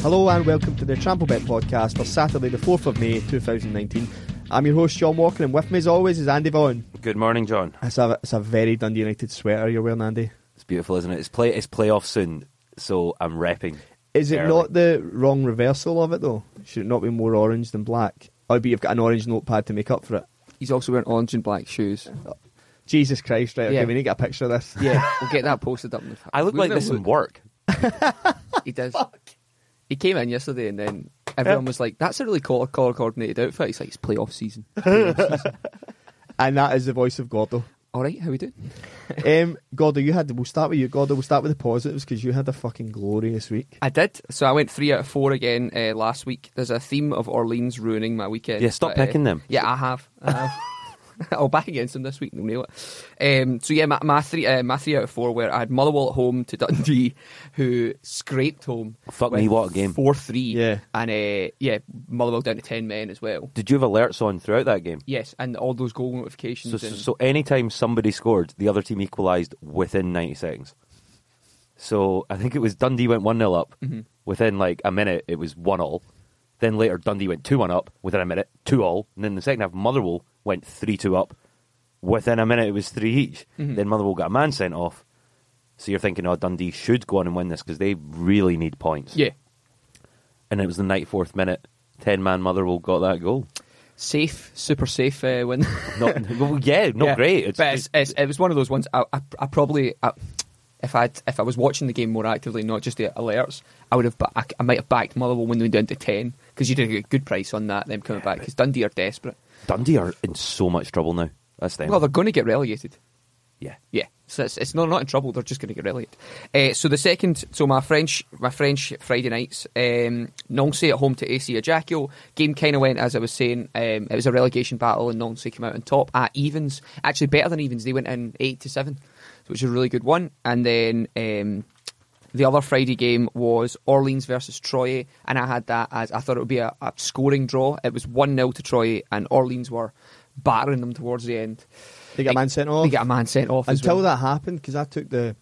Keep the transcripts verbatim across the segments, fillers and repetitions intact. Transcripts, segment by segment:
Hello and welcome to the TrampleBet podcast for Saturday the fourth of May two thousand nineteen. I'm your host John Walker, and with me as always is Andy Vaughan. Good morning, John. It's a, it's a very Dundee United sweater you're wearing, Andy. It's beautiful, isn't it? It's play it's playoff soon, so I'm repping. Is it early. Not the wrong reversal of it though? Should it not be more orange than black? Or be you've got an orange notepad to make up for it. He's also wearing orange and black shoes. Jesus Christ, right, okay, yeah. We need to get a picture of this. Yeah, we'll get that posted up. In the I look Wouldn't like this look? In work. He does. Fuck. He came in yesterday and then everyone was like, that's a really colour-coordinated outfit. He's like, it's playoff season. Playoff season. And that is the voice of Gordo. All right, how we doing? um, Gordo, you had, we'll start with you, Gordo. We'll start with the positives because you had a fucking glorious week. I did. So I went three out of four again uh, last week. There's a theme of Orleans ruining my weekend. Yeah, stop but, picking uh, them. Yeah, I have. I have. I'll back against them this week. They'll nail it. Um, so yeah, my, my three, uh, my three out of four were I had Motherwell at home to Dundee, who scraped home. Fuck me, what a game! Four three. Yeah, and uh, yeah, Motherwell down to ten men as well. Did you have alerts on throughout that game? Yes, and all those goal notifications. So, and... so, so anytime somebody scored, the other team equalised within ninety seconds. So I think it was Dundee went one nil up. Mm-hmm. Within like a minute, it was one all. Then later, Dundee went two one up. Within a minute, two all. And then the second half, Motherwell went three two up. Within a minute, it was three each. Mm-hmm. Then Motherwell got a man sent off. So you're thinking, oh, Dundee should go on and win this because they really need points. Yeah. And it was the ninety-fourth minute. ten-man Motherwell got that goal. Safe, super safe uh, win. not, well, yeah, not yeah. great. It's, but it's, it's, it was one of those ones I, I, I probably... I, If I if I was watching the game more actively, not just the alerts, I would have I, I might have backed Motherwell when they went down to ten because you did a good price on that. Them coming yeah, back because Dundee are desperate. Dundee are in so much trouble now. That's them. Well, they're going to get relegated. Yeah, yeah. So it's it's not not in trouble. They're just going to get relegated. Uh, so the second, so my French my French Friday nights, um, Nancy at home to A C Ajaccio. Game kind of went as I was saying. Um, it was a relegation battle, and Nancy came out on top at evens. Actually, better than evens. They went in eight to seven. Which is a really good one. And then um, the other Friday game was Orleans versus Troy, and I had that as I thought it would be a, a scoring draw. It was one nil to Troy, and Orleans were battering them towards the end. They got a man sent off. They got a man sent off until well. that happened because I took the,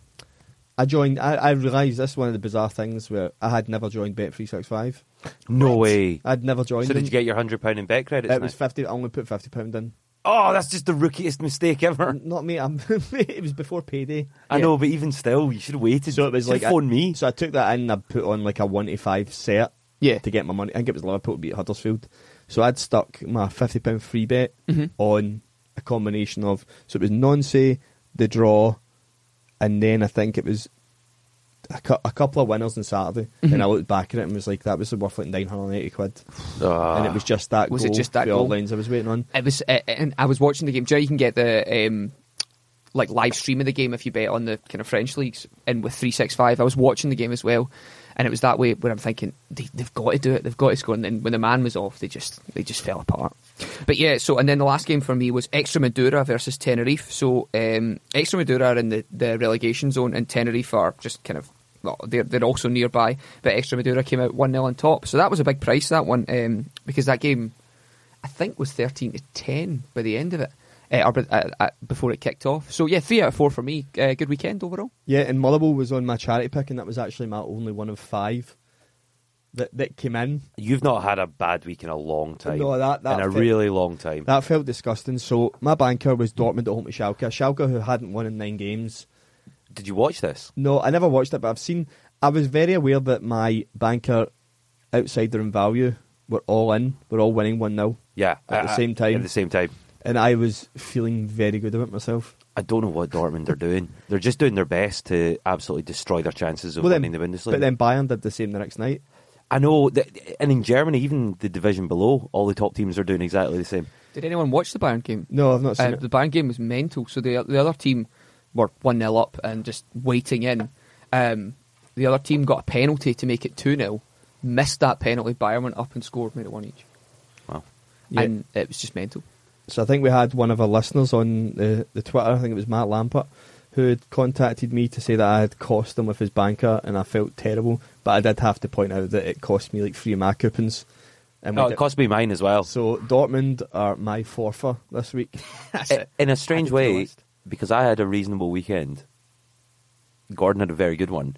I joined. I, I realised this is one of the bizarre things where I had never joined Bet three sixty-five. No but way. I'd never joined. So did you get your hundred pound in bet credits? It now? was fifty. I only put fifty pound in. Oh, that's just the rookiest mistake ever. Not me. I'm, it was before payday. I yeah. know, but even still, you should have waited. So it was like phone me. So I took that in and I put on like a one to five set. Yeah. To get my money. I think it was Liverpool beat Huddersfield. So I'd stuck my fifty pound free bet mm-hmm. on a combination of. So it was Nancy, the draw, and then I think it was a, cu- a couple of winners on Saturday. Mm-hmm. And I looked back at it and was like, that was worth like nine hundred eighty quid. Uh, and it was just that was goal. Was it just that goal? Orleans I was waiting on. It was, uh, and I was watching the game. Joe, you can get the um, like live stream of the game if you bet on the kind of French leagues. And with three sixty-five, I was watching the game as well. And it was that way where I'm thinking, they, they've got to do it. They've got to score. And then when the man was off, they just they just fell apart. But yeah, so and then the last game for me was Extremadura versus Tenerife. So um, Extremadura are in the, the relegation zone and Tenerife are just kind of They're, they're also nearby, but Extremadura came out one nil on top, so that was a big price that one um, because that game I think was thirteen to ten by the end of it uh, or, uh, uh, before it kicked off. So yeah, three out of four for me. Uh, good weekend overall. Yeah, and Motherwell was on my charity pick and that was actually my only one of five that, that came in. You've not had a bad week in a long time. No, that, that in felt, a really long time. That felt disgusting. So my banker was Dortmund at home to Schalke Schalke who hadn't won in nine games. Did you watch this? No, I never watched it, but I've seen... I was very aware that my banker, outsider and value, were all in. We're all winning one nil. Yeah. At uh, the same time. At the same time. And I was feeling very good about myself. I don't know what Dortmund are doing. They're just doing their best to absolutely destroy their chances of well, then, winning the Bundesliga. But then Bayern did the same the next night. I know that, and in Germany, even the division below, all the top teams are doing exactly the same. Did anyone watch the Bayern game? No, I've not seen uh, it. The Bayern game was mental. So the the other team were one nil up and just waiting in. Um, the other team got a penalty to make it two nil, missed that penalty, Bayern went up and scored, made it one each. Wow. Yeah. And it was just mental. So I think we had one of our listeners on the, the Twitter, I think it was Matt Lampert, who had contacted me to say that I had cost him with his banker and I felt terrible, but I did have to point out that it cost me like three of my coupons. And no, it cost me mine as well. So Dortmund are my forfeiter this week. In a strange way, because I had a reasonable weekend, Gordon had a very good one.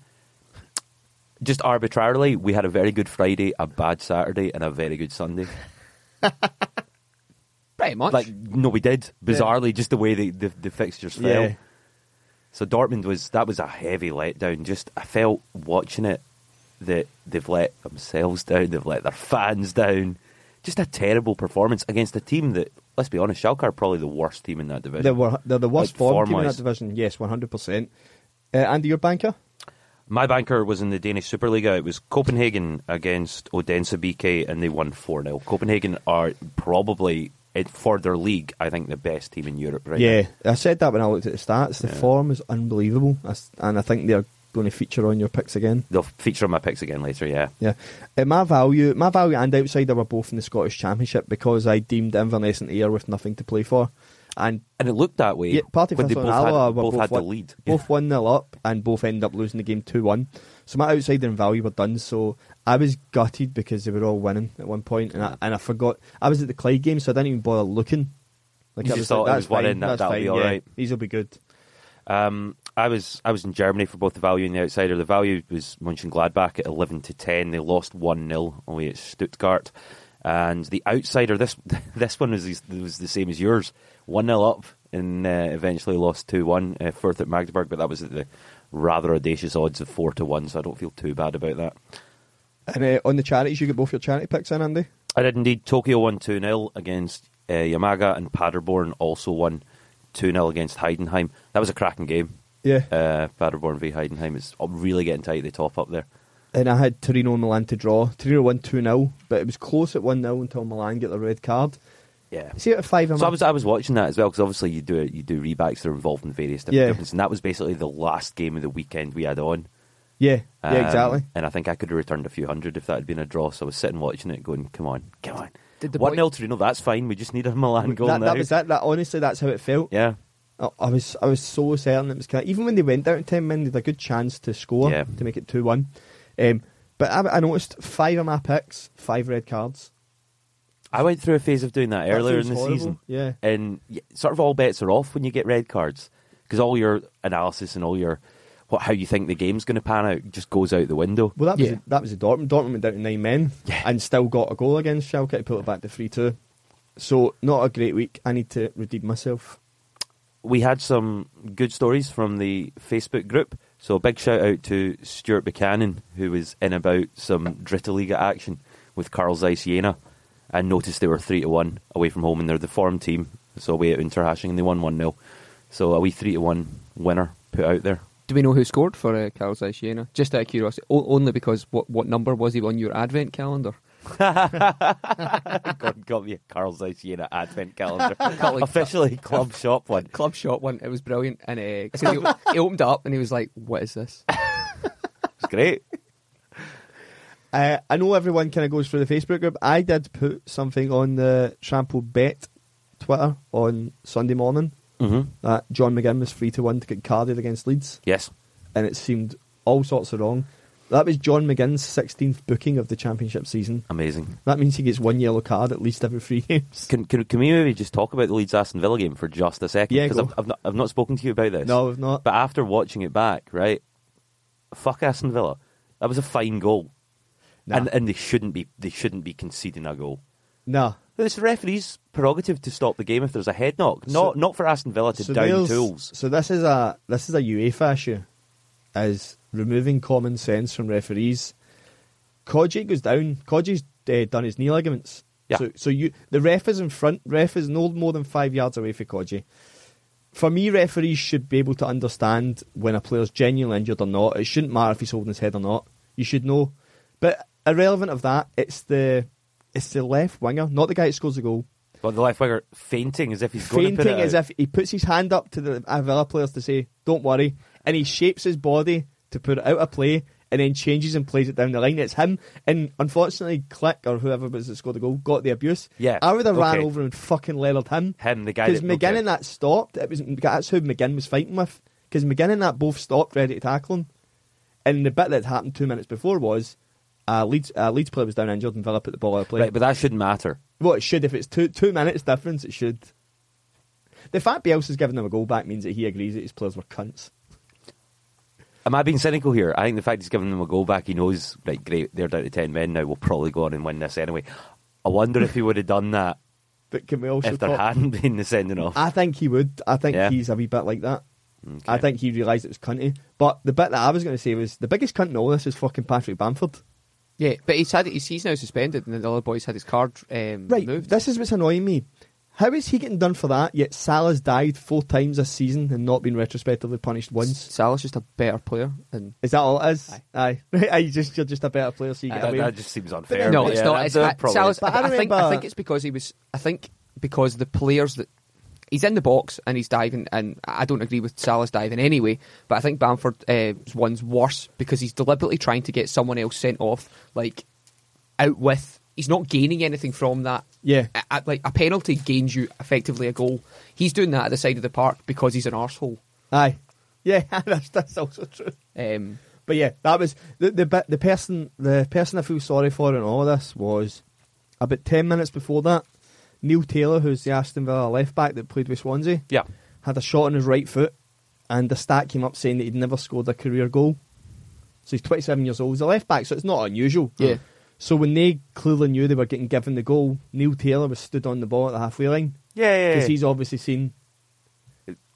Just arbitrarily, we had a very good Friday, a bad Saturday and a very good Sunday. Pretty much. Like, no, we did. Bizarrely, yeah. Just the way the, the, the fixtures fell. Yeah. So Dortmund was, that was a heavy letdown. Just, I felt watching it that they've let themselves down, they've let their fans down. Just a terrible performance against a team that, let's be honest, Schalke are probably the worst team in that division. They were, they're the worst like, form team in that division, yes, one hundred percent. Uh, Andy, your banker? My banker was in the Danish Superliga. It was Copenhagen against Odense B K and they won four nil. Copenhagen are probably, for their league, I think the best team in Europe right yeah, now. Yeah, I said that when I looked at the stats. The yeah. form is unbelievable and I think they're going to feature on your picks again. They'll feature on my picks again later, yeah. Yeah. Uh, my value my value and outsider were both in the Scottish Championship because I deemed Inverness and Ayr with nothing to play for. And, and it looked that way. Yeah, Partick Thistle both and Alloa both, both had one, the lead. Both one nil up and both ended up losing the game two one. So my outsider and value were done. So I was gutted because they were all winning at one point and I, and I forgot. I was at the Clyde game, so I didn't even bother looking. Like, you I just thought like, it was one in, that, that'll fine, be all yeah, right. These will be good. Um, I was I was in Germany for both the value and the outsider. The value was Mönchengladbach at eleven to ten. They lost one nil away at Stuttgart. And the outsider, this this one was, was the same as yours. one nil up and uh, eventually lost two one uh, Firth at Magdeburg, but that was at the rather audacious odds of four to one, so I don't feel too bad about that. And uh, on the charities, you got both your charity picks in, Andy? I did indeed. Tokyo won two nil against uh, Yamaga, and Paderborn also won two nil against Heidenheim. That was a cracking game. Yeah. Uh, Paderborn v Heidenheim is really getting tight at the top up there. And I had Torino and Milan to draw. Torino won two nil, but it was close at one nil until Milan got the red card. Yeah. See it at five. So I was I was watching that as well because obviously you do you do rebacks that are involved in various different yeah. games, and that was basically the last game of the weekend we had on. Yeah. Um, yeah. Exactly. And I think I could have returned a few hundred if that had been a draw. So I was sitting watching it, going, "Come on, come on, one nil Torino. That's fine. We just need a Milan goal that, now." That was that, that. Honestly, that's how it felt. Yeah. I, I was I was so certain it was kind of, even when they went down ten men, they had a good chance to score yeah. to make it two one. Um, but I, I noticed five of my picks, five red cards. I went through a phase of doing that, that earlier in the horrible. season. Yeah. And sort of all bets are off when you get red cards because all your analysis and all your what how you think the game's going to pan out just goes out the window. Well, that was, yeah. a, that was a Dortmund. Dortmund went down to nine men yeah. and still got a goal against Schalke to pull it back to three two. So, not a great week. I need to redeem myself. We had some good stories from the Facebook group. So, a big shout out to Stuart Buchanan, who was in about some Drittliga action with Carl Zeiss Jena. And noticed they were three to one away from home, and they're the form team. So away at Unterhaching, and they won one nil. So a wee three to one winner put out there. Do we know who scored for uh, Carl Zeiss Jena? Just out of curiosity, o- only because what what number was he on your advent calendar? God, got me a Carl Zeiss Jena advent calendar. Officially club shop one. Club shop one. It was brilliant. And uh, he, o- he opened up and he was like, "What is this?" It's great. Uh, I know everyone kind of goes through the Facebook group. I did put something on the Trampled Bet Twitter on Sunday morning mm-hmm. that John McGinn was three to one to get carded against Leeds. Yes. And it seemed all sorts of wrong. That was John McGinn's sixteenth booking of the Championship season. Amazing. That means he gets one yellow card at least every three games. Can can, can we maybe just talk about the Leeds Aston Villa game for just a second? Yeah, because I've, I've, not, I've not spoken to you about this. No, I've not. But after watching it back, right, fuck Aston Villa. That was a fine goal. Nah. And and they shouldn't be they shouldn't be conceding a goal. No, nah. It's the referee's prerogative to stop the game if there's a head knock. Not so, not for Aston Villa to so down tools. So this is a this is a UEFA issue, is removing common sense from referees. Koji goes down. Koji's uh, done his knee ligaments. Yeah. So so you the ref is in front. Ref is no more than five yards away from Koji. For me, referees should be able to understand when a player's genuinely injured or not. It shouldn't matter if he's holding his head or not. You should know, but. irrelevant of that, it's the it's the left winger, not the guy who scores the goal. But the left winger fainting as if he's fainting going to put it Fainting as out. If he puts his hand up to the Villa players to say, don't worry, and he shapes his body to put it out of play and then changes and plays it down the line. It's him. And unfortunately, Click or whoever was that scored the goal got the abuse. Yeah, I would have okay. ran over and fucking leathered him. Him, the guy Because McGinn and that stopped. It was That's who McGinn was fighting with. Because McGinn and that both stopped ready to tackle him. And the bit that happened two minutes before was uh, Leeds, uh, Leeds player was down injured and Villa put the ball out of play. Right, but that shouldn't matter. Well, it should. If it's two two minutes difference, it should. The fact Bielsa's giving them a goal back means that he agrees that his players were cunts. Am I being cynical here? I think the fact he's giving them a goal back, he knows, right, great, they're down to ten men now, we'll probably go on and win this anyway. I wonder if he would have done that but can we also if there talk... hadn't been the sending off. I think he would. I think yeah. he's a wee bit like that. Okay. I think he realised it was cunty. But the bit that I was going to say was, the biggest cunt in all this is fucking Patrick Bamford. Yeah, but he's had he's, he's now suspended and the other boy's had his card um, right, removed. This is what's annoying me. How is he getting done for that, yet Salah's died four times this season and not been retrospectively punished once? Salah's just a better player. And is that all it is? Aye. Aye. Aye just, you're just a better player, so you get uh, away. That just seems unfair. Then, no, it's yeah, not. It's, I, Salah's, I, I, remember, think, I think it's because he was... I think because the players that... He's in the box and he's diving, and I don't agree with Salah's diving anyway, but I think Bamford's uh, one's worse because he's deliberately trying to get someone else sent off, like, out with... He's not gaining anything from that. Yeah. A, a, like, a penalty gains you effectively a goal. He's doing that at the side of the park because he's an arsehole. Aye. Yeah, that's, that's also true. Um, but yeah, that was... The the the person the person I feel sorry for in all of this was about ten minutes before that, Neil Taylor, who's the Aston Villa left-back that played with Swansea, yeah, had a shot on his right foot, and the stat came up saying that he'd never scored a career goal. So he's twenty-seven years old. He's a left-back, so it's not unusual. Yeah. So when they clearly knew they were getting given the goal, Neil Taylor was stood on the ball at the halfway line. Yeah, yeah, because yeah. he's obviously seen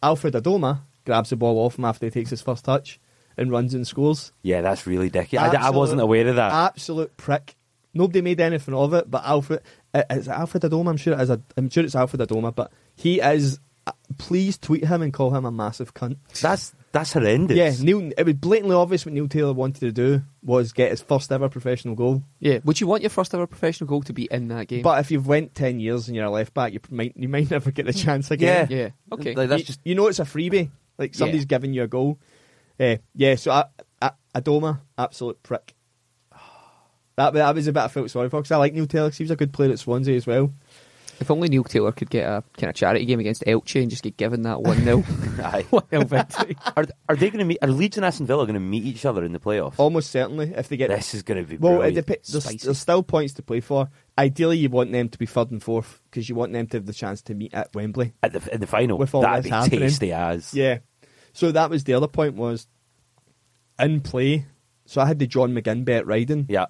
Alfred Adomah grabs the ball off him after he takes his first touch and runs and scores. Yeah, that's really dicky. I, I wasn't aware of that. Absolute prick. Nobody made anything of it, but Alfred... Is it Alfred Adomah? I'm sure it is. A, I'm sure it's Alfred Adomah, but he is... Please tweet him and call him a massive cunt. That's... That's horrendous. Yeah, Neil, it was blatantly obvious what Neil Taylor wanted to do was get his first ever professional goal. Yeah, would you want your first ever professional goal to be in that game? But if you've went ten years and you're a left back, you might you might never get the chance again. Yeah, yeah. Okay. Like, that's you, just... you know it's a freebie. Like somebody's yeah. giving you a goal. Uh, yeah. So I, I, Adomah, absolute prick. That that was a bit I felt sorry for because I like Neil Taylor. Cause he was a good player at Swansea as well. If only Neil Taylor could get a kind of charity game against Elche and just get given that one nil victory. Are, are they going to meet? Are Leeds and Aston Villa going to meet each other in the playoffs? Almost certainly. If they get this is going to be well, it dep- there's, there's still points to play for. Ideally, you want them to be third and fourth because you want them to have the chance to meet at Wembley at the in the final. With all that'd be happening. Tasty as yeah. So that was the other point was in play. So I had the John McGinn bet riding. Yeah.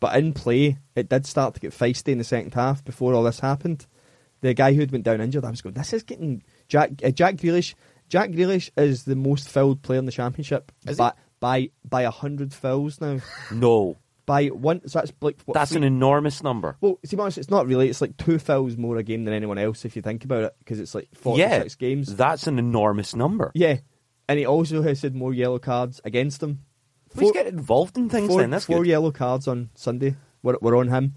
But in play, it did start to get feisty in the second half before all this happened. The guy who had went down injured, I was going, this is getting... Jack uh, Jack Grealish Jack Grealish is the most fouled player in the Championship. Is by, by by one hundred fouls now. No. By one... So that's like... What, that's three? An enormous number. Well, to be honest, it's not really. It's like two fouls more a game than anyone else, if you think about it, because it's like forty-six yeah, games. That's an enormous number. Yeah. And he also has had more yellow cards against him. Four, he's getting involved in things four, then. That's four good. Yellow cards on Sunday were, were on him.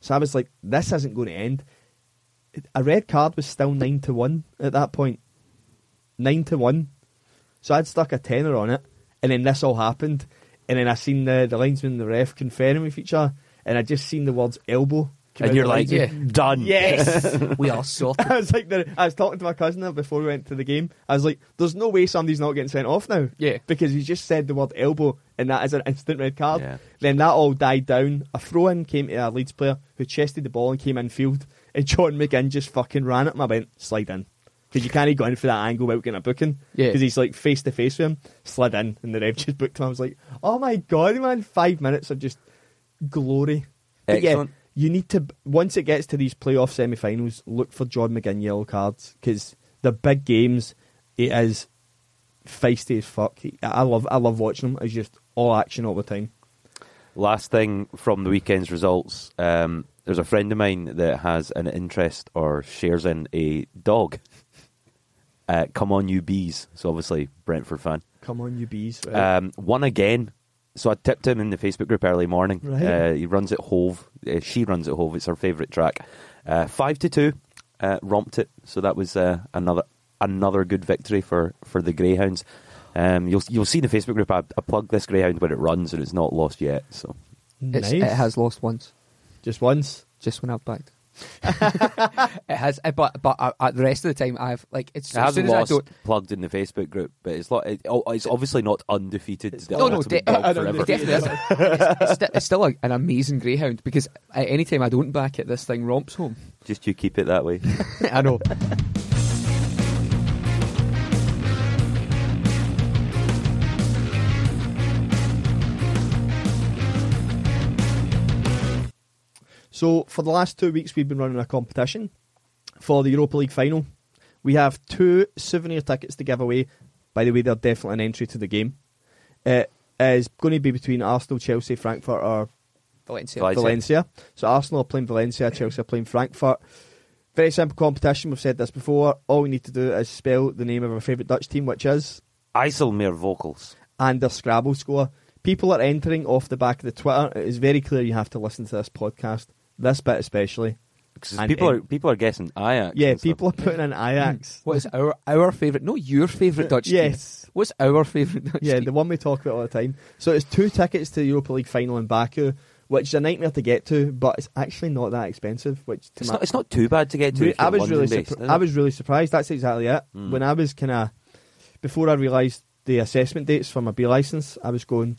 So I was like, this isn't going to end. A red card was still nine to one at that point. nine to one. So I'd stuck a tenner on it, and then this all happened. And then I seen the, the linesman and the ref conferring with each other, and I just seen the words elbow. And you're like, yeah, done. Yes. We are sorted. I was like, I was talking to my cousin before we went to the game. I was like, there's no way somebody's not getting sent off now. Yeah. Because he just said the word elbow and that is an instant red card. Yeah. Then that all died down. A throw in came to a Leeds player who chested the ball and came in field. And John McGinn just fucking ran at him. I went, slide in. Because you can't go in for that angle without getting a booking. Yeah. Because he's like face to face with him. Slid in and the ref just booked him. I was like, oh my God, man. Five minutes of just glory. But excellent. Yeah, you need to, once it gets to these playoff semi-finals, look for John McGinn yellow cards because the big games, it is feisty as fuck. I love I love watching them. It's just all action all the time. Last thing from the weekend's results, um, there's a friend of mine that has an interest or shares in a dog. Uh, Come on you bees. So obviously Brentford fan. Come on you bees. Right? Um, won again. So I tipped him in the Facebook group early morning. Right. Uh, he runs at Hove. Uh, she runs at Hove. It's her favourite track. Uh, five to two, uh, romped it. So that was uh, another another good victory for, for the greyhounds. Um, you'll you'll see in the Facebook group. I, I plug this greyhound when it runs, and it's not lost yet. So nice. It has lost once, just once, just when I've backed. It has, but but uh, the rest of the time I've like it's so, it hasn't as lost, as I don't, plugged in the Facebook group, but it's not. It, oh, it's obviously not undefeated. It's no, no, de- I don't know, definitely isn't. it's, it's, st- it's still a, an amazing greyhound because at any time I don't back it, this thing romps home. Just you keep it that way. I know. So, for the last two weeks, we've been running a competition for the Europa League final. We have two souvenir tickets to give away. By the way, they're definitely an entry to the game. It is going to be between Arsenal, Chelsea, Frankfurt or Valencia. Valencia. Valencia. So, Arsenal are playing Valencia, Chelsea are playing Frankfurt. Very simple competition. We've said this before. All we need to do is spell the name of our favourite Dutch team, which is IJsselmeer Vogels. And their Scrabble score. People are entering off the back of the Twitter. It is very clear you have to listen to this podcast. This bit especially. Because people are, people are guessing Ajax. Yeah, people are putting in Ajax. What is our our favourite? No, your favourite Dutch team. Yes. What's our favourite Dutch team? Yeah, the one we talk about all the time. So it's two tickets to the Europa League final in Baku, which is a nightmare to get to, but it's actually not that expensive. Which to it's, my, not, it's not too bad to get to. Re- I, was really surpri- I was really surprised. That's exactly it. Mm. When I was kind of... Before I realised the assessment dates for my B licence, I was going,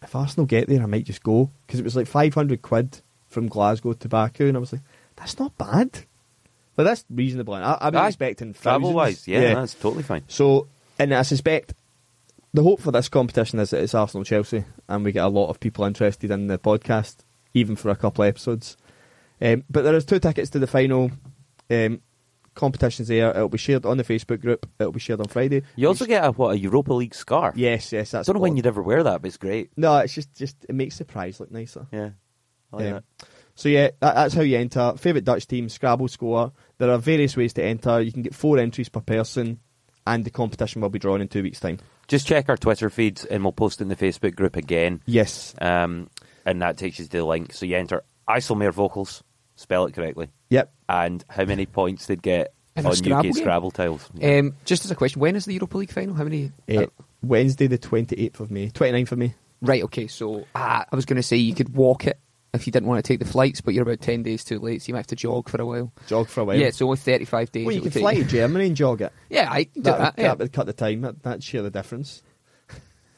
if Arsenal get there, I might just go. Because it was like five hundred quid from Glasgow to Baku, and I was like, that's not bad. But that's reasonable. I, I've been I, expecting travel wise, yeah, yeah, that's totally fine. So, and I suspect the hope for this competition is that it's Arsenal Chelsea, and we get a lot of people interested in the podcast, even for a couple of episodes. Um, but there is two tickets to the final. Um, competitions there. It'll be shared on the Facebook group. It'll be shared on Friday. You also get a what a Europa League scarf. Yes, yes, that's. I don't know when you'd ever wear that, but it's great. No, it's just just it makes the prize look nicer. Yeah. Like um, so yeah, that, that's how you enter. Favourite Dutch team, Scrabble score. There are various ways to enter. You can get four entries per person, and the competition will be drawn in two weeks' time. Just check our Twitter feeds, and we'll post in the Facebook group again. Yes, um, and that takes you to the link. So you enter IJsselmeer Vocals, spell it correctly. Yep. And how many points they'd get in on Scrabble U K game? Scrabble tiles. Yeah. Um, just as a question, when is the Europa League final? How many? Uh, Wednesday, the twenty eighth of May, twenty ninth of May. Right. Okay. So uh, I was going to say you could walk it. If you didn't want to take the flights, but you're about ten days too late, so you might have to jog for a while. Jog for a while? Yeah, it's only thirty-five days. Well, you can fly to Germany and jog it. Yeah, I can do that. That would cut the time. That, that'd share the difference.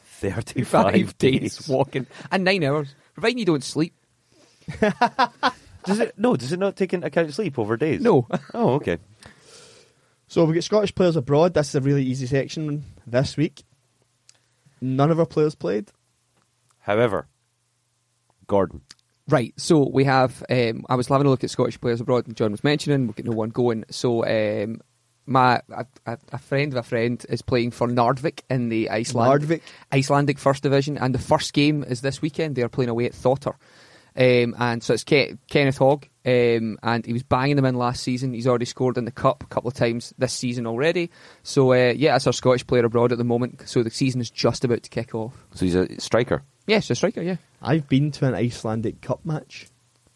thirty-five days walking. And nine hours. Providing you don't sleep. Does it? No, does it not take into account sleep over days? No. Oh, okay. So we've got Scottish players abroad. This is a really easy section this week. None of our players played. However, Gordon... Right, so we have, um, I was having a look at Scottish players abroad, and John was mentioning, we've got no one going, so um, my a, a friend of a friend is playing for Narvik in the Iceland, Narvik. Icelandic First Division, and the first game is this weekend. They are playing away at Thottar, um, and so it's Ke- Kenneth Hogg, um, and he was banging them in last season. He's already scored in the Cup a couple of times this season already, so uh, yeah, that's our Scottish player abroad at the moment, so the season is just about to kick off. So he's a striker? Yes, a striker, yeah. I've been to an Icelandic Cup match.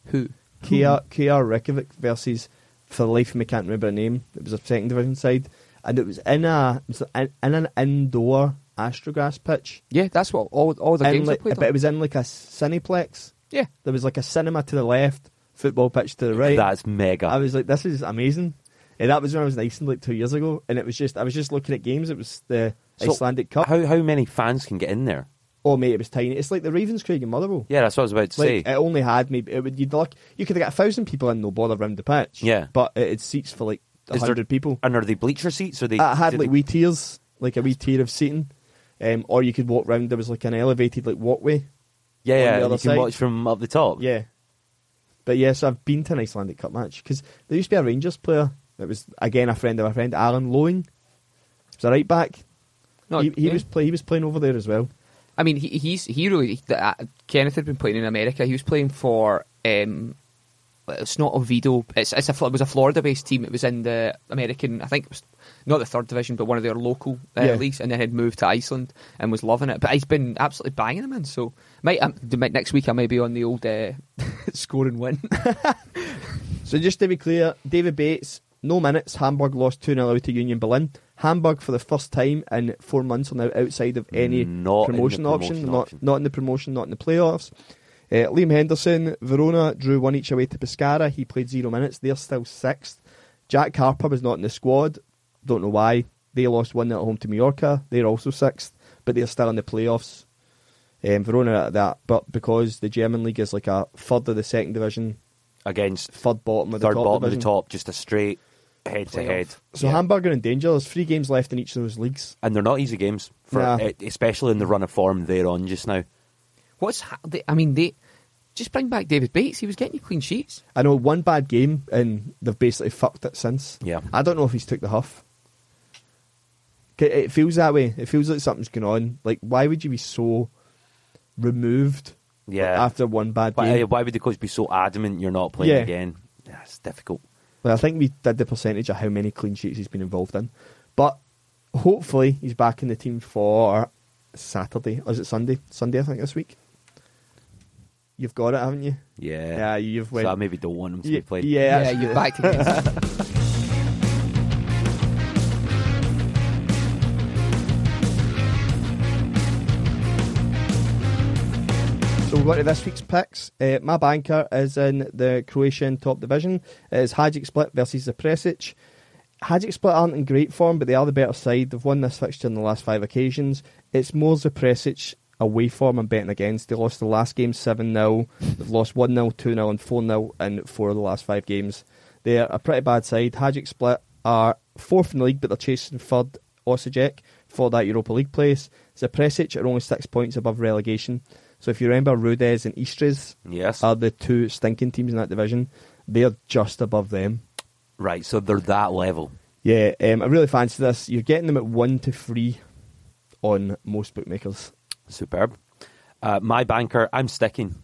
Who? K R Reykjavik versus, for the life of me, can't remember the name. It was a second division side. And it was in a it was in, in an indoor astrograss pitch. Yeah, that's what all, all the in games like, are played but on. It was in like a cineplex. Yeah. There was like a cinema to the left, football pitch to the right. That's mega. I was like, this is amazing. And that was when I was in Iceland like two years ago. And it was just, I was just looking at games. It was the so Icelandic Cup. How how many fans can get in there? Oh mate, it was tiny. It's like the Ravenscraig and Motherwell. Yeah, that's what I was about to like, say. It only had maybe it would you'd like you could have got a thousand people in, no bother round the pitch. Yeah, but it had seats for like a hundred people. And are they bleacher seats? Or they? It had like they... wee tiers, like a wee tier of seating, um, or you could walk round. There was like an elevated like walkway. Yeah, yeah, and you side. Can watch from up the top. Yeah, but yes, yeah, so I've been to an Icelandic Cup match because there used to be a Rangers player. It was again a friend of a friend, Alan Lowing. He was a right back. No, he, he yeah. was play. He was playing over there as well. I mean, he he's, he really... Uh, Kenneth had been playing in America. He was playing for um, it's not Oviedo. It's, it's a, it was a Florida-based team. It was in the American, I think it was not the third division, but one of their local uh, yeah. leagues, and then had moved to Iceland and was loving it. But he's been absolutely banging them in. So might, um, next week I may be on the old uh, score and win. So just to be clear, David Bates, no minutes. Hamburg lost two nil to Union Berlin. Hamburg, for the first time in four months, are now outside of any not promotion, promotion option. option. Not, not in the promotion, not in the playoffs. Uh, Liam Henderson, Verona drew one each away to Pescara. He played zero minutes. They're still sixth. Jack Harper was not in the squad. Don't know why. They lost one at home to Mallorca. They're also sixth, but they're still in the playoffs. Um, Verona are at that, but because the German league is like a third of the second division against third bottom of the third top bottom division. of the top, just a straight head playoff. to head. So yeah. Hamburg are in danger. There's three games left in each of those leagues, and they're not easy games, for nah. it, especially in the run of form they're on just now. What's ha- they, I mean, they just bring back David Bates. He was getting you clean sheets. I know, one bad game, and they've basically fucked it since. Yeah, I don't know if he's took the huff. It feels that way. It feels like something's going on. Like, why would you be so removed? Yeah. After one bad why, game, why would the coach be so adamant you're not playing yeah. again? Yeah, it's difficult. Well, I think we did the percentage of how many clean sheets he's been involved in, but hopefully he's back in the team for Saturday, or is it Sunday? Sunday, I think, this week. You've got it, haven't you? Yeah. Yeah, you've went. So I maybe don't want him to yeah, be playing. Yeah, yeah, you're back again. So we've got to this week's picks. Uh, my banker is in the Croatian top division. It is Hajduk Split versus Zapresic. Hajduk Split aren't in great form, but they are the better side. They've won this fixture on the last five occasions. It's more Zapresic away form I'm betting against. They lost the last game seven nil. They've lost one nil, two nil and four nil in four of the last five games. They're a pretty bad side. Hajduk Split are fourth in the league, but they're chasing third Osijek for that Europa League place. Zapresic are only six points above relegation. So if you remember, Rudez and Istres yes. are the two stinking teams in that division. They're just above them. Right, so they're that level. Yeah, um, I really fancy this. You're getting them at one to three on most bookmakers. Superb. Uh, my banker, I'm sticking.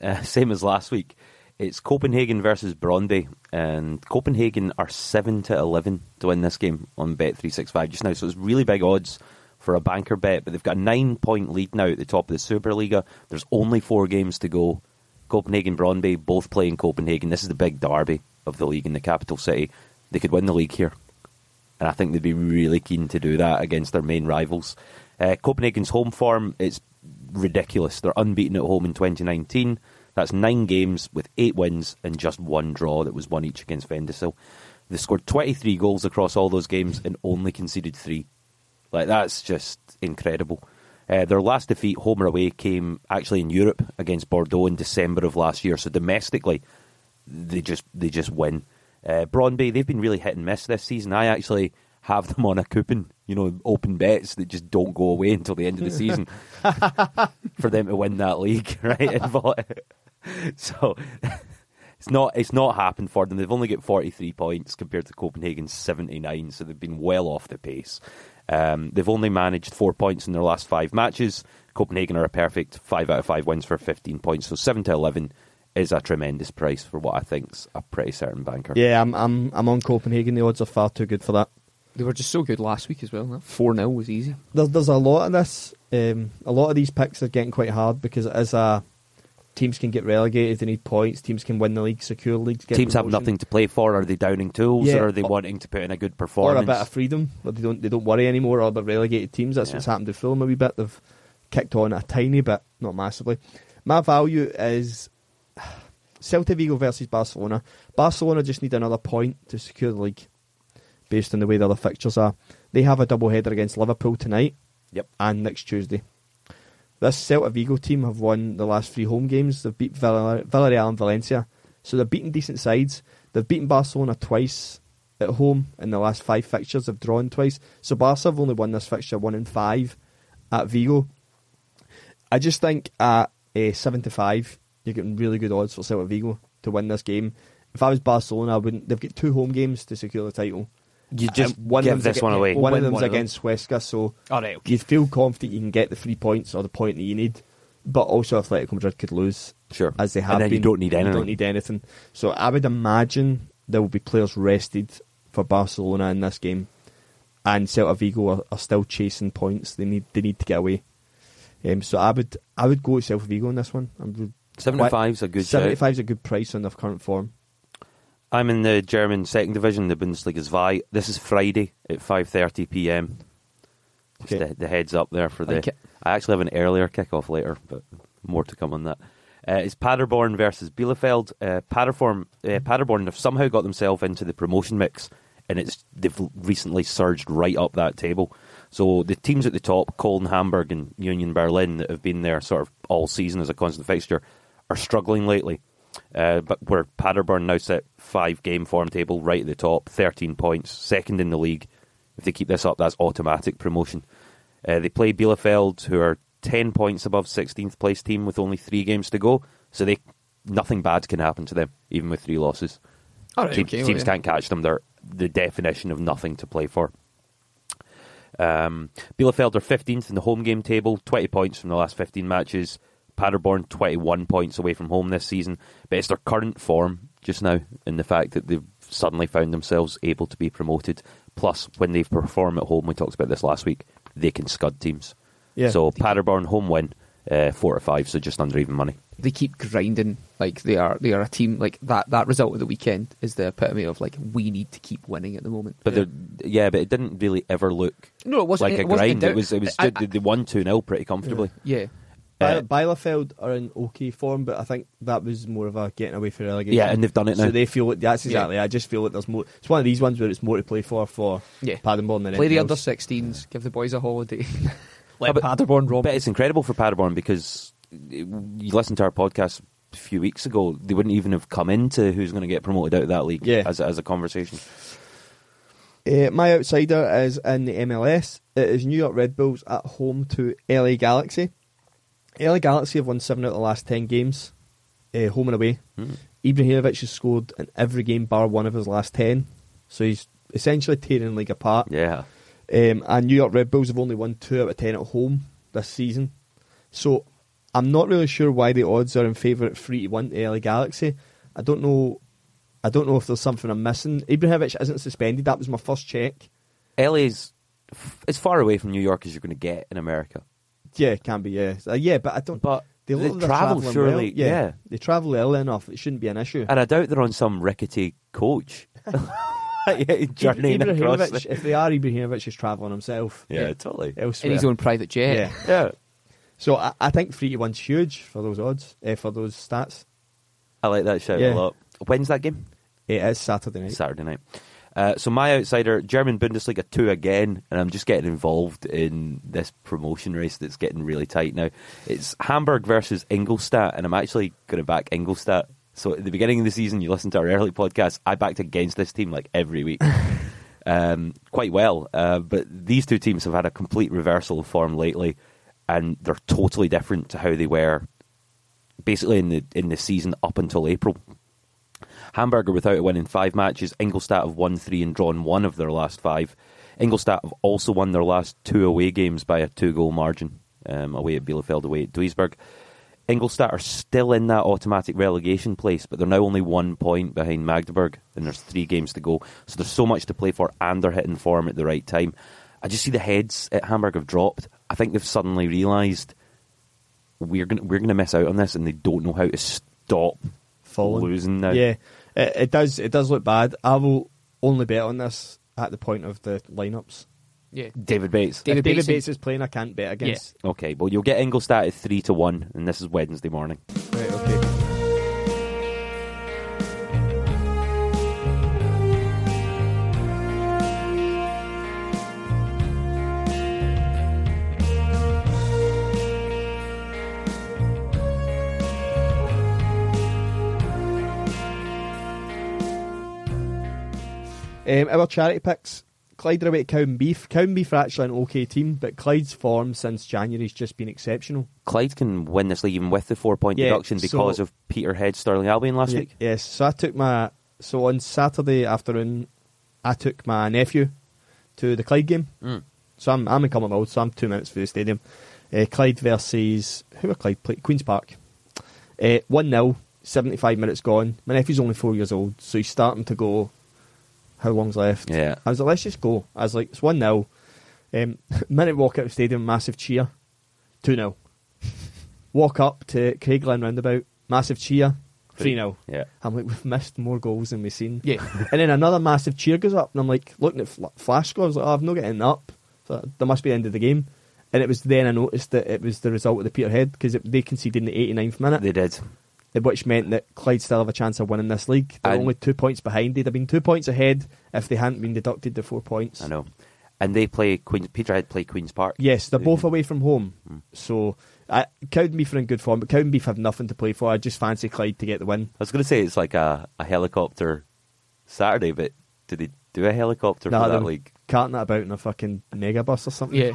Uh, same as last week. It's Copenhagen versus Brøndby, and Copenhagen are seven to eleven to win this game on Bet three sixty-five just now. So it's really big odds for a banker bet, but they've got a nine-point lead now at the top of the Superliga. There's only four games to go. Copenhagen, Brøndby, both play in Copenhagen. This is the big derby of the league in the capital city. They could win the league here, and I think they'd be really keen to do that against their main rivals. Uh, Copenhagen's home form is ridiculous. They're unbeaten at home in twenty nineteen. That's nine games with eight wins and just one draw. That was one each against Vendisil. They scored twenty-three goals across all those games and only conceded three. Like, that's just incredible. Uh, their last defeat, home or away, came actually in Europe against Bordeaux in December of last year. So domestically, they just they just win. Uh, Brøndby, they've been really hit and miss this season. I actually have them on a coupon, you know, open bets that just don't go away until the end of the season for them to win that league, right? So it's not it's not happened for them. They've only got forty-three points compared to Copenhagen's seventy-nine, so they've been well off the pace. Um, they've only managed four points in their last five matches. Copenhagen are a perfect five out of five wins for fifteen points, so seven to eleven. Is a tremendous price for what I think's a pretty certain banker. Yeah, I'm I'm I'm on Copenhagen. The odds are far too good for that. They were just so good last week as well. four nil was easy. There's there's a lot of this. Um, a lot of these picks are getting quite hard because as a teams can get relegated, they need points. Teams can win the league, secure leagues. Get teams promotion. Have nothing to play for. Are they downing tools, yeah, or are they or, wanting to put in a good performance or a bit of freedom? But they don't they don't worry anymore about relegated teams. That's yeah. what's happened to Fulham a wee bit. They've kicked on a tiny bit, not massively. My value is Celta Vigo versus Barcelona. Barcelona just need another point to secure the league based on the way the other fixtures are. They have a double header against Liverpool tonight yep. and next Tuesday. This Celta Vigo team have won the last three home games. They've beat Vill- Villarreal and Valencia. So they're beating decent sides. They've beaten Barcelona twice at home in the last five fixtures. They've drawn twice. So Barca have only won this fixture one in five at Vigo. I just think at uh, seven to five you're getting really good odds for Celta Vigo to win this game. If I was Barcelona, I wouldn't. They've got two home games to secure the title. You just one give this one away. One of them's one against Huesca, so all right, okay. You feel confident you can get the three points or the point that you need. But also Atletico Madrid could lose, sure, as they have and then been. You don't need anything. You don't need anything. So I would imagine there will be players rested for Barcelona in this game, and Celta Vigo are, are still chasing points. They need they need to get away. Um, so I would I would go with Celta Vigo in this one. seventy-five's a good seventy-five's a good price on their current form. I'm in the German second division, the Bundesliga's V I. This is Friday at five thirty p m. Okay. Just the, the heads up there for the... Okay. I actually have an earlier kickoff later, but more to come on that. Uh, it's Paderborn versus Bielefeld. Uh, Paderborn, uh, Paderborn have somehow got themselves into the promotion mix, and it's they've recently surged right up that table. So the teams at the top, Köln, Hamburg and Union Berlin, that have been there sort of all season as a constant fixture, are struggling lately. Uh, but where Paderborn now sit five game form table, right at the top, thirteen points, second in the league. If they keep this up, that's automatic promotion. Uh, they play Bielefeld, who are ten points above sixteenth place team with only three games to go, so they nothing bad can happen to them, even with three losses. All right, Team, okay, teams well, yeah. can't catch them. They're the definition of nothing to play for. Um, Bielefeld are fifteenth in the home game table, twenty points from the last fifteen matches. Paderborn twenty-one points away from home this season, but it's their current form just now and the fact that they've suddenly found themselves able to be promoted. Plus, when they perform at home, we talked about this last week, they can scud teams. Yeah. So Paderborn home win, uh, four to five, so just under even money. They keep grinding, like they are. They are a team like that. That result of the weekend is the epitome of like we need to keep winning at the moment. But yeah, yeah but it didn't really ever look. No, it wasn't like it a wasn't grind. A it was. It was. I, I, they won two nil pretty comfortably. Yeah. yeah. Uh, Bielefeld are in okay form, but I think that was more of a getting away for relegation. Yeah, and they've done it now. So they feel like, that's exactly. Yeah. I just feel like there's more. It's one of these ones where it's more to play for for yeah. Paderborn than play the under sixteens, give the boys a holiday. Let but, Paderborn romp. But it's incredible for Paderborn because you listened to our podcast a few weeks ago. They wouldn't even have come into who's going to get promoted out of that league yeah. as as a conversation. Uh, my outsider is in the M L S. It is New York Red Bulls at home to L A Galaxy. L A Galaxy have won seven out of the last ten games, uh, home and away. Mm. Ibrahimovic has scored in every game bar one of his last ten, so he's essentially tearing the league apart. Yeah. Um, and New York Red Bulls have only won two out of ten at home this season, so I'm not really sure why the odds are in favour at three to one to L A Galaxy. I don't know. I don't know if there's something I'm missing. Ibrahimovic isn't suspended. That was my first check. L A's f- as far away from New York as you're going to get in America. Yeah, it can be, yeah. Uh, yeah, but I don't... But they, they travel, surely. Well. Yeah, yeah. They travel early enough. It shouldn't be an issue. And I doubt they're on some rickety coach journeying across... The... If they are, Ibrahimovic is travelling himself. Yeah, yeah, totally. Elsewhere. In his own private jet. Yeah. yeah. So I, I think three to one's huge for those odds, uh, for those stats. I like that shout yeah. a lot. When's that game? It is Saturday night. Saturday night. Uh, so my outsider, German Bundesliga two again, and I'm just getting involved in this promotion race that's getting really tight now. It's Hamburg versus Ingolstadt, and I'm actually going to back Ingolstadt. So at the beginning of the season, you listen to our early podcast, I backed against this team like every week. um, quite well, uh, but these two teams have had a complete reversal of form lately, and they're totally different to how they were basically in the in the season up until April. Hamburg are without a win in five matches. Ingolstadt have won three and drawn one of their last five. Ingolstadt have also won their last two away games by a two-goal margin, um, away at Bielefeld, away at Duisburg. Ingolstadt are still in that automatic relegation place, but they're now only one point behind Magdeburg, and there's three games to go. So there's so much to play for, and they're hitting form at the right time. I just see the heads at Hamburg have dropped. I think they've suddenly realised we're going we're going to miss out on this, and they don't know how to stop falling. Losing now. Yeah. It, it does. It does look bad. I will only bet on this at the point of the lineups. Yeah, David Bates. David, if David Bates, Bates is playing. I can't bet against. Yeah. Okay. Well, you'll get Ingolstadt at three to one, and this is Wednesday morning. Right. Okay. Um, our charity picks, Clyde are away at Cowdenbeath. Cowdenbeath are actually an okay team, but Clyde's form since January has just been exceptional. Clyde can win this league even with the four-point yeah, deduction because so, of Peterhead Sterling Albion last yeah, week. Yes, so I took my so on Saturday afternoon, I took my nephew to the Clyde game. Mm. So I'm I'm in Cumbernauld, so I'm two minutes from the stadium. Uh, Clyde versus, who are Clyde played? Queen's Park. Uh, one nil, seventy-five minutes gone. My nephew's only four years old, so he's starting to go, how long's left? Yeah. I was like, let's just go. I was like, it's one nil. Um, minute walk out of the stadium, massive cheer. two nil. Walk up to Craig Glen Roundabout, massive cheer. three nil. Yeah. I'm like, we've missed more goals than we've seen. Yeah. And then another massive cheer goes up, and I'm like, looking at fl- flash score, I was like, oh, I've not getting up. So there must be the end of the game. And it was then I noticed that it was the result of the Peterhead, because they conceded in the eighty-ninth minute. They did. Which meant that Clyde still have a chance of winning this league. They're and only two points behind. They'd have been two points ahead if they hadn't been deducted the four points. I know. And they play, Queen, Peterhead play Queen's Park. Yes, they're both away from home. Mm. So... I, Cowdenbeath are in good form, but Cowdenbeath have nothing to play for. I just fancy Clyde to get the win. I was going to say it's like a, a helicopter Saturday, but did they do a helicopter nah, for that league? Carting that about in a fucking megabus or something. Yeah.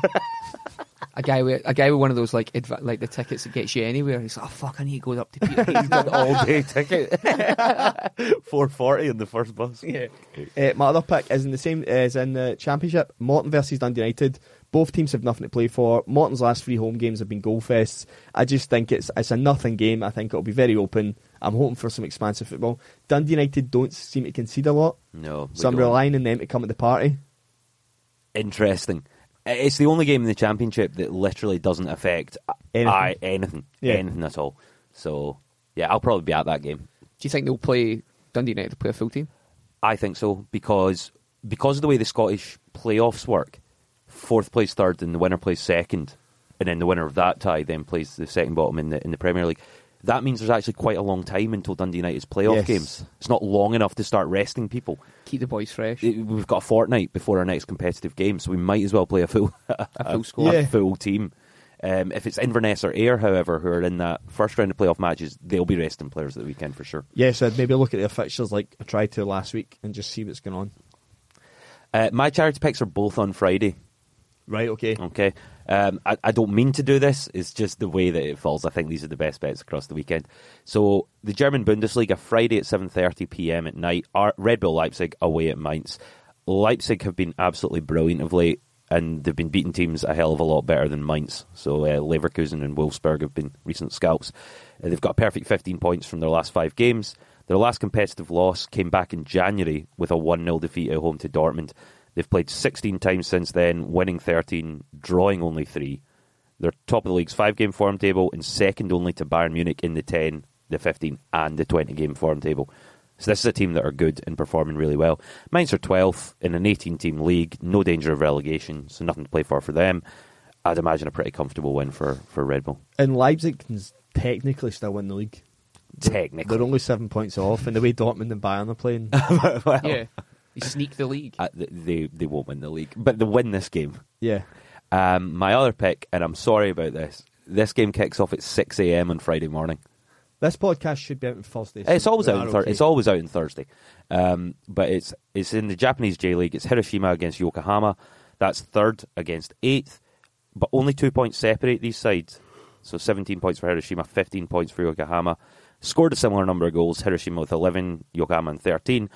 a guy with a guy with one of those like adv- like the tickets that gets you anywhere. He's like, oh fuck, I need to go up to Peter. He's got an all day ticket. Four forty in the first bus. Yeah. Uh, my other pick is in the same as in the championship. Morton versus Dundee United. Both teams have nothing to play for. Morton's last three home games have been goal fests. I just think it's it's a nothing game. I think it'll be very open. I'm hoping for some expansive football. Dundee United don't seem to concede a lot. No. So I'm don't. relying on them to come at the party. Interesting. It's the only game in the championship that literally doesn't affect anything. I, anything, yeah. anything at all. So, yeah, I'll probably be at that game. Do you think they'll play Dundee United to play a full team? I think so, because because of the way the Scottish playoffs work. Fourth place third and the winner plays second, and then the winner of that tie then plays the second bottom in the in the Premier League. That means there's actually quite a long time until Dundee United's playoff yes. games. It's not long enough to start resting people. Keep the boys fresh. It, we've got a fortnight before our next competitive game, so we might as well play a full a, a full squad, yeah. a full team. Um, if it's Inverness or Ayr, however, who are in that first round of playoff matches, they'll be resting players at the weekend for sure. Yes, yeah, so I'd maybe look at their fixtures like I tried to last week and just see what's going on. Uh, my charity picks are both on Friday. Right, okay. Okay. Um, I, I don't mean to do this. It's just the way that it falls. I think these are the best bets across the weekend. So, the German Bundesliga, Friday at seven thirty p m at night, are Red Bull Leipzig away at Mainz. Leipzig have been absolutely brilliant of late, and they've been beating teams a hell of a lot better than Mainz. So, uh, Leverkusen and Wolfsburg have been recent scalps. Uh, they've got a perfect fifteen points from their last five games. Their last competitive loss came back in January with a one nil defeat at home to Dortmund. They've played sixteen times since then, winning thirteen, drawing only three. They're top of the league's five-game form table and second only to Bayern Munich in the ten, the fifteen and the twenty-game form table. So this is a team that are good and performing really well. Mainz are twelfth in an eighteen-team league, no danger of relegation, so nothing to play for for them. I'd imagine a pretty comfortable win for, for Red Bull. And Leipzig can technically still win the league. Technically. They're only seven points off, and the way Dortmund and Bayern are playing. well, yeah. Sneak the league. Uh, they they won't win the league, but they win this game. Yeah. Um, my other pick, and I'm sorry about this. This game kicks off at six a m on Friday morning. This podcast should be out on Thursday. So it's always out on thir- okay. It's always out on Thursday. Um, but it's it's in the Japanese J League. It's Hiroshima against Yokohama. That's third against eighth, but only two points separate these sides. So seventeen points for Hiroshima, fifteen points for Yokohama. Scored a similar number of goals. Hiroshima with eleven, Yokohama with thirteen.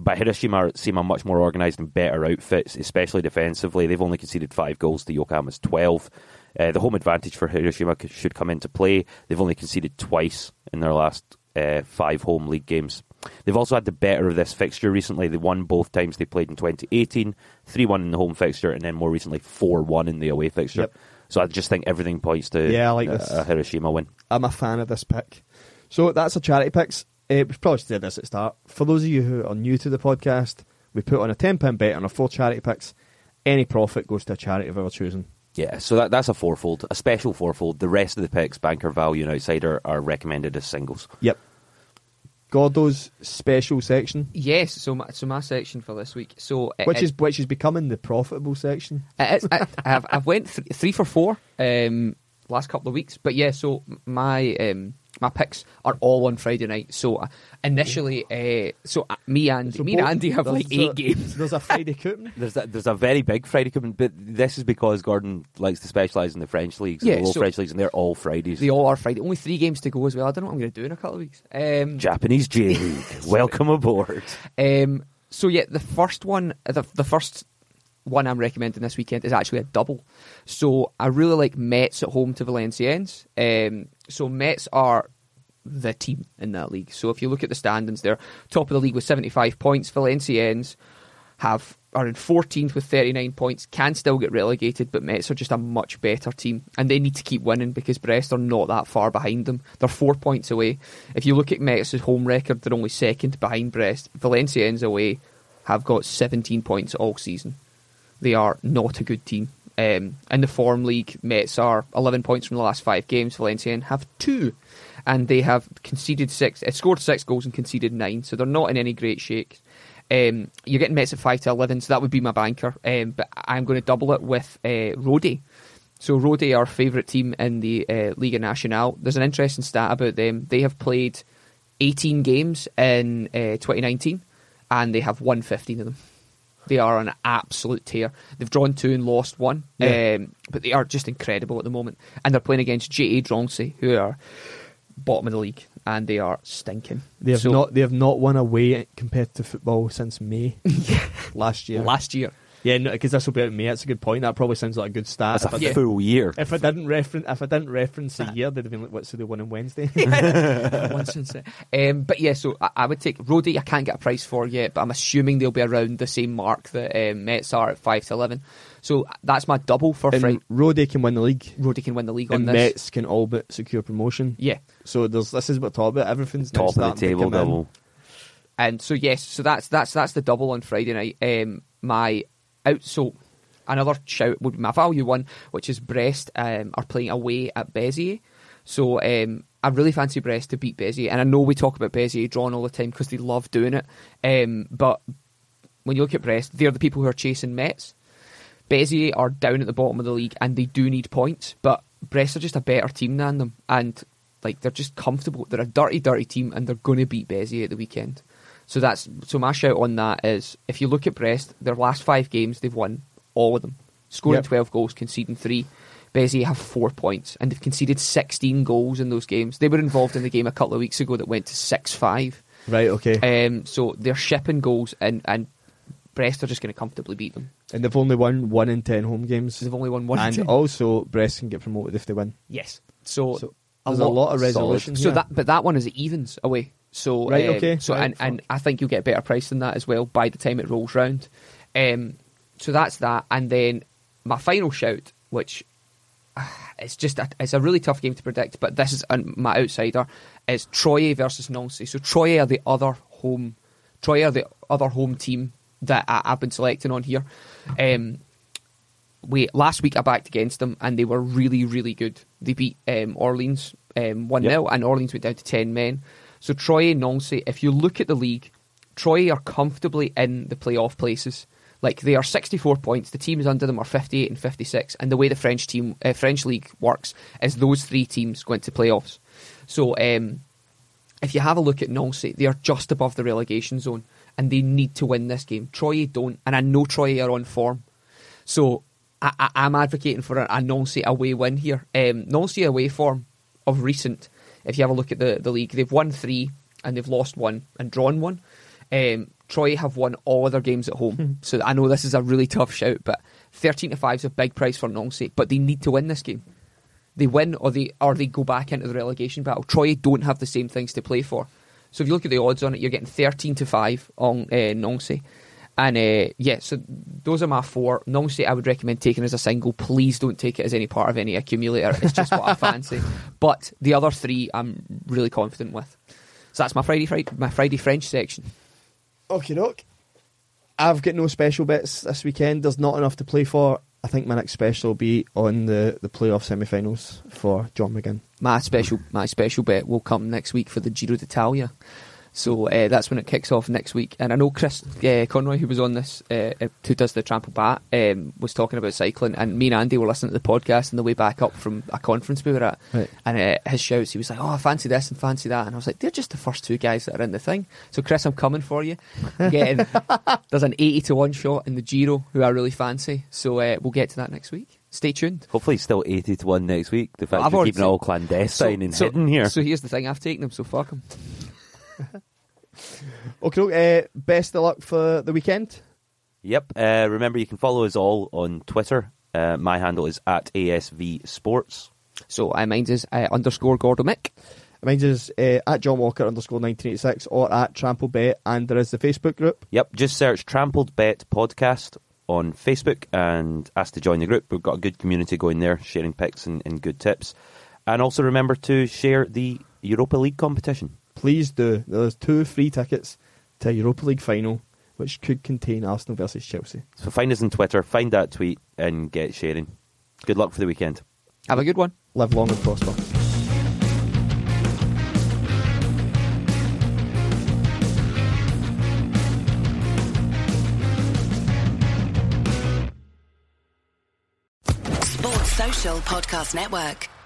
But Hiroshima seem a much more organised and better outfits, especially defensively. They've only conceded five goals to Yokohama's twelve. Uh, the home advantage for Hiroshima should come into play. They've only conceded twice in their last uh, five home league games. They've also had the better of this fixture recently. They won both times they played in twenty eighteen, three one in the home fixture, and then more recently four one in the away fixture. Yep. So I just think everything points to yeah, I like a, this. a Hiroshima win. I'm a fan of this pick. So that's our charity picks. Uh, we probably should do this at the start. For those of you who are new to the podcast, we put on a ten pound bet on our four charity picks. Any profit goes to a charity of our choosing. Yeah, so that, that's a fourfold, a special fourfold. The rest of the picks, Banker, Value and Outsider, are recommended as singles. Yep. Gordo's special section. Yes, so my, so my section for this week. So it, which is it, which is becoming the profitable section. It, it, it, I've, I've went th- three for four um, last couple of weeks. But yeah, so my... Um, My picks are all on Friday night, so initially, uh, so me and so me and Andy have like eight a, games. There's a Friday coupon. There's a, there's a very big Friday coupon, but this is because Gordon likes to specialise in the French leagues, yeah, the low so French leagues, and they're all Fridays. They all are Friday. Only three games to go as well. I don't know what I'm going to do in a couple of weeks. Um, Japanese J League, welcome aboard. Um, so yeah, the first one, the the first one I'm recommending this weekend is actually a double. So I really like Mets at home to Valenciennes. Um, so Mets are the team in that league. So if you look at the standings, they're top of the league with seventy-five points. Valenciennes have... are in fourteenth with thirty-nine points, can still get relegated, but Mets are just a much better team, and they need to keep winning because Brest are not that far behind them. They're four points away. If you look at Mets' home record, they're only second behind Brest. Valenciennes away have got seventeen points all season. They are not a good team. Um, in the form league, Mets are eleven points from the last five games. Valenciennes have two, and they have conceded six, uh, scored six goals and conceded nine, so they're not in any great shakes. Um, you're getting Mets at five to eleven, so that would be my banker. Um, but I'm going to double it with uh, Rodé. So Rodé, our favourite team in the uh, Liga Nacional. There's an interesting stat about them. They have played eighteen games in uh, twenty nineteen, and they have won fifteen of them. They are an absolute tear. They've drawn two and lost one, yeah. um, but they are just incredible at the moment. And they're playing against J A Dronse, who are bottom of the league, and they are stinking. They have so, not they have not won away competitive football since May last year. Last year, yeah, because no, this will be out in May. That's a good point. That probably sounds like a good start. That's a yeah. full year. If I didn't reference, if I didn't reference the year, they'd have been like, "What? So they won on Wednesday?" um, but yeah, so I, I would take Rodé. I can't get a price for yet, but I'm assuming they'll be around the same mark that um, Mets are at five to eleven. So that's my double for Friday. Rodé can win the league. Rodé can win the league on and this. And Mets can all but secure promotion. Yeah. So there's, this is what we're talking about. Everything's top of the table double. In. And so yes, so that's that's that's the double on Friday night. Um, my out so another shout would be my value one, which is Brest um, are playing away at Béziers. So um, I really fancy Brest to beat Béziers, and I know we talk about Béziers drawn all the time because they love doing it. Um, but when you look at Brest, they're the people who are chasing Mets. Béziers are down at the bottom of the league and they do need points, but Brest are just a better team than them, and like they're just comfortable. They're a dirty, dirty team, and they're going to beat Béziers at the weekend. So that's so my shout on that is if you look at Brest, their last five games they've won all of them, scoring yep. twelve goals, conceding three. Béziers have four points, and they've conceded sixteen goals in those games. They were involved in the game a couple of weeks ago that went to six five. Right, okay. Um, so they're shipping goals, and and Brest are just going to comfortably beat them. And they've only won one in ten home games. They've only won one and in ten. And also, Brest can get promoted if they win. Yes. So, so a there's lot a lot of resolution solid. Here. So that, but that one is evens away. So, right, um, okay. So right, and, and I think you'll get a better price than that as well by the time it rolls round. Um, so that's that. And then my final shout, which uh, it's just a, it's a really tough game to predict, but this is uh, my outsider, is Troy versus Nancy. So Troy are the other home, Troy are the other home team that I, I've been selecting on here. Um, we last week I backed against them and they were really, really good. They beat um, Orleans um, one nil yep. and Orleans went down to ten men. So Troyes and Nancy, if you look at the league, Troyes are comfortably in the playoff places. Like they are sixty-four points. The teams under them are fifty-eight and fifty-six. And the way the French team, uh, French league works is those three teams go into playoffs. So um, if you have a look at Nancy, they are just above the relegation zone. And they need to win this game. Troyes don't, and I know Troyes are on form. So I, I, I'm advocating for a, a Nancy away win here. Um, Nancy away form of recent, if you have a look at the, the league, they've won three and they've lost one and drawn one. Um, Troyes have won all other games at home. So I know this is a really tough shout, but thirteen to five is a big price for Nancy, but they need to win this game. They win or they, or they go back into the relegation battle. Troyes don't have the same things to play for. So if you look at the odds on it, you're getting thirteen to five on uh, Nancy. And uh, yeah, so those are my four. Nancy, I would recommend taking as a single. Please don't take it as any part of any accumulator. It's just what I fancy. But the other three I'm really confident with. So that's my Friday, Friday my Friday French section. Okie doke. I've got no special bets this weekend. There's not enough to play for. I think my next special will be on the, the playoff semi-finals for John McGinn. My special my special bet will come next week for the Giro d'Italia. So uh, that's when it kicks off next week. And I know Chris uh, Conroy, who was on this, uh, who does the Trample Bat, um, was talking about cycling. And me and Andy were listening to the podcast on the way back up from a conference we were at. Right. And uh, his shouts, he was like, oh, I fancy this and fancy that. And I was like, they're just the first two guys that are in the thing. So Chris, I'm coming for you. Getting, there's an eighty to one shot in the Giro, who I really fancy. So uh, we'll get to that next week. Stay tuned. Hopefully it's still eighty to one next week. The fact we're keeping it all clandestine so, and so, hidden here. So here's the thing, I've taken him, so fuck him. Okay, uh, best of luck for the weekend. Yep. Uh, remember, you can follow us all on Twitter. Uh, my handle is at A S V Sports. So uh, mine is uh, underscore Gordo Mick. Mine is uh, at John Walker underscore nineteen eighty-six or at Trampled Bet, and there is the Facebook group. Yep, just search Trampled Bet Podcast on Facebook and ask to join the group. We've got a good community going there, sharing picks and, and good tips. And also remember to share the Europa League competition. Please do. There's two free tickets to a Europa League final, which could contain Arsenal versus Chelsea. So find us on Twitter, find that tweet, and get sharing. Good luck for the weekend. Have a good one. Live long and prosper. Sports Social Podcast Network.